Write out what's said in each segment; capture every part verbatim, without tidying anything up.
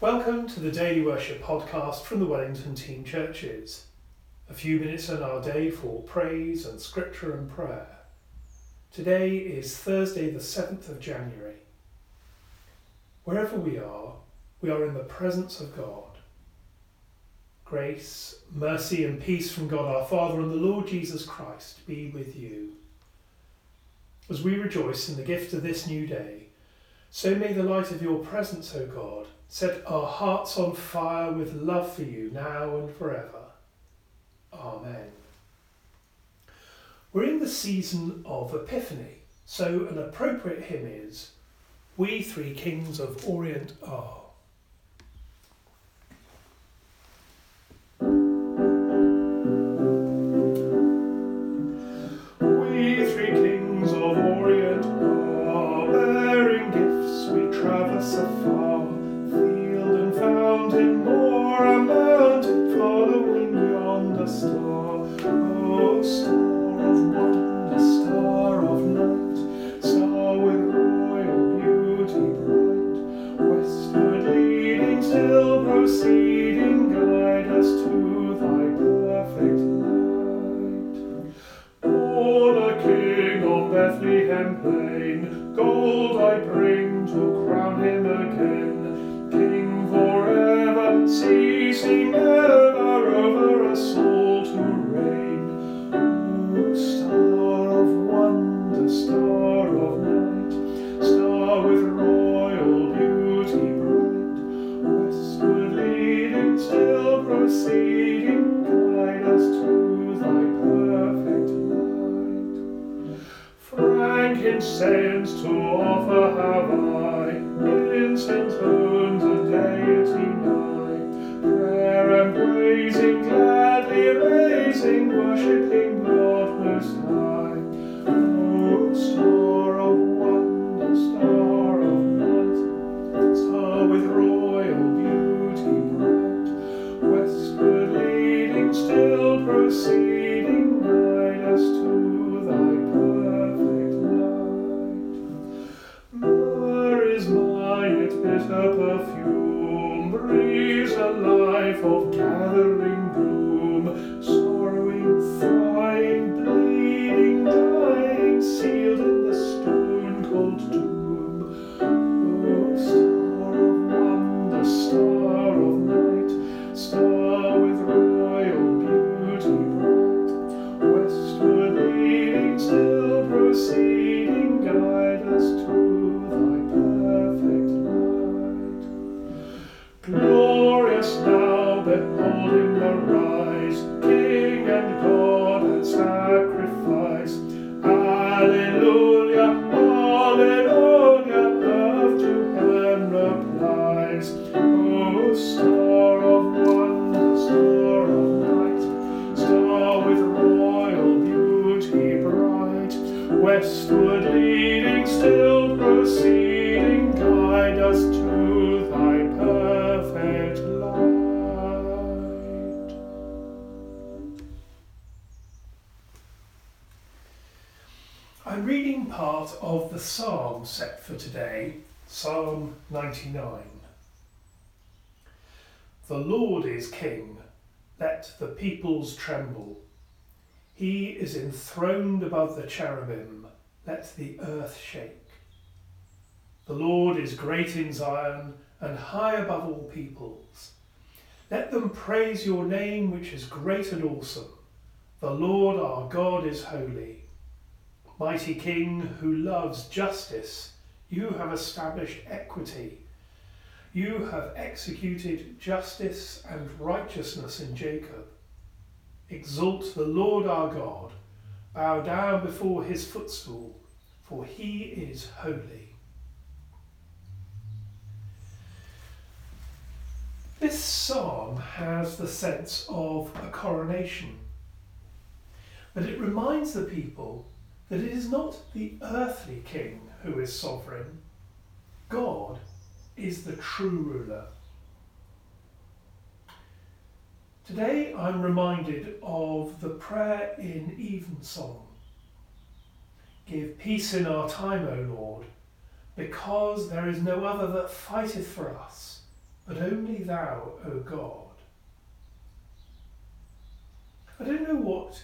Welcome to the Daily Worship Podcast from the Wellington Team Churches. A few minutes in our day for praise and scripture and prayer. Today is Thursday the seventh of January. Wherever we are, we are in the presence of God. Grace, mercy and peace from God our Father and the Lord Jesus Christ be with you. As we rejoice in the gift of this new day, so may the light of your presence, O God, set our hearts on fire with love for you now and forever. Amen. We're in the season of Epiphany, so an appropriate hymn is We Three Kings of Orient Are. Proceeding, guide us to thy perfect light. Born a king on Bethlehem plain, gold I bring to crown him again. King forever, ceasing never over a soul to reign. O star of wonder, star of night, star with royal beauty bright. Westward leading, still proceeding, guide us to thy perfect light. Frankincense to offer have I, incense unto the deity nigh, prayer and praising, gladly raising, worshipping God most high. O star of wonder, star of night, star with royal beauty bright, westward leading, still proceeding, guide us to thy perfect light. Myrrh is mine, its bitter perfume breathes a life of gathering gloom, sorrowing, sighing, bleeding, dying, sealed in the stone-cold tomb. Westward leading, still proceeding, guide us to thy perfect light. I'm reading part of the psalm set for today, Psalm ninety-nine. The Lord is king, let the peoples tremble. He is enthroned above the cherubim, let the earth shake. The Lord is great in Zion and high above all peoples. Let them praise your name, which is great and awesome. The Lord our God is holy. Mighty King who loves justice, you have established equity. You have executed justice and righteousness in Jacob. Exalt the Lord our God, bow down before his footstool, for he is holy. This psalm has the sense of a coronation, but it reminds the people that it is not the earthly king who is sovereign. God is the true ruler. Today I'm reminded of the prayer in Evensong. Give peace in our time, O Lord, because there is no other that fighteth for us, but only thou, O God. I don't know what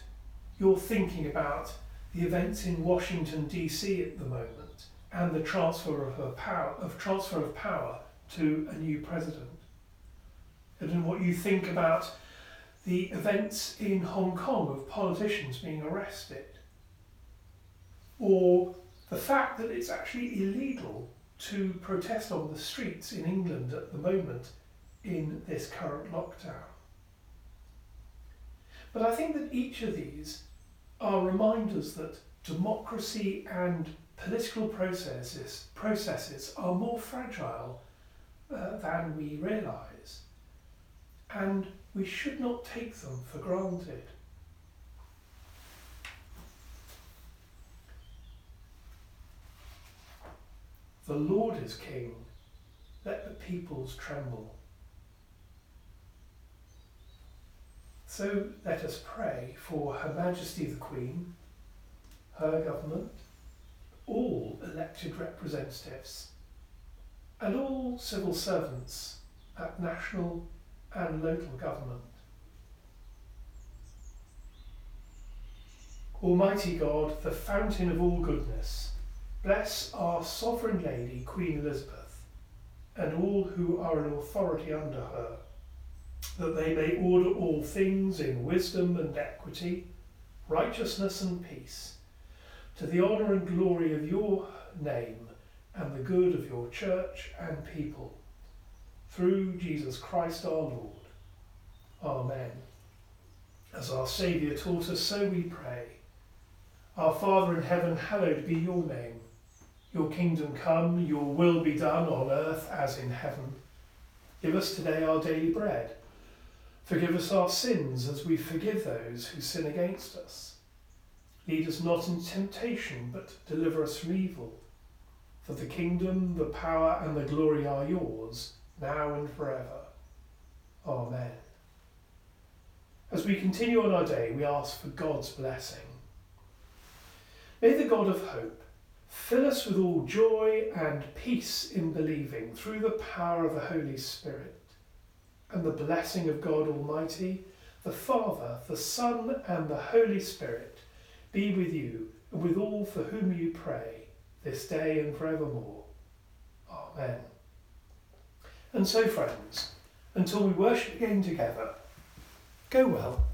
you're thinking about the events in Washington D C at the moment and the transfer of, her power, of transfer of power to a new president. I don't know what you think about the events in Hong Kong of politicians being arrested, or the fact that it's actually illegal to protest on the streets in England at the moment in this current lockdown. But I think that each of these are reminders that democracy and political processes, processes are more fragile uh, than we realise, and we should not take them for granted. The Lord is King, let the peoples tremble. So let us pray for Her Majesty the Queen, her government, all elected representatives, and all civil servants at national and local government. Almighty God, the fountain of all goodness, bless our sovereign lady, Queen Elizabeth, and all who are in authority under her, that they may order all things in wisdom and equity, righteousness and peace, to the honour and glory of your name and the good of your church and people, through Jesus Christ our Lord. Amen. As our Saviour taught us, so we pray. Our Father in heaven, hallowed be your name. Your kingdom come, your will be done on earth as in heaven. Give us today our daily bread. Forgive us our sins as we forgive those who sin against us. Lead us not into temptation, but deliver us from evil. For the kingdom, the power, and the glory are yours, now and forever. Amen. As we continue on our day, we ask for God's blessing. May the God of hope fill us with all joy and peace in believing through the power of the Holy Spirit, and the blessing of God Almighty, the Father, the Son, and the Holy Spirit be with you and with all for whom you pray, this day and forevermore. Amen. And so, friends, until we worship again together, go well.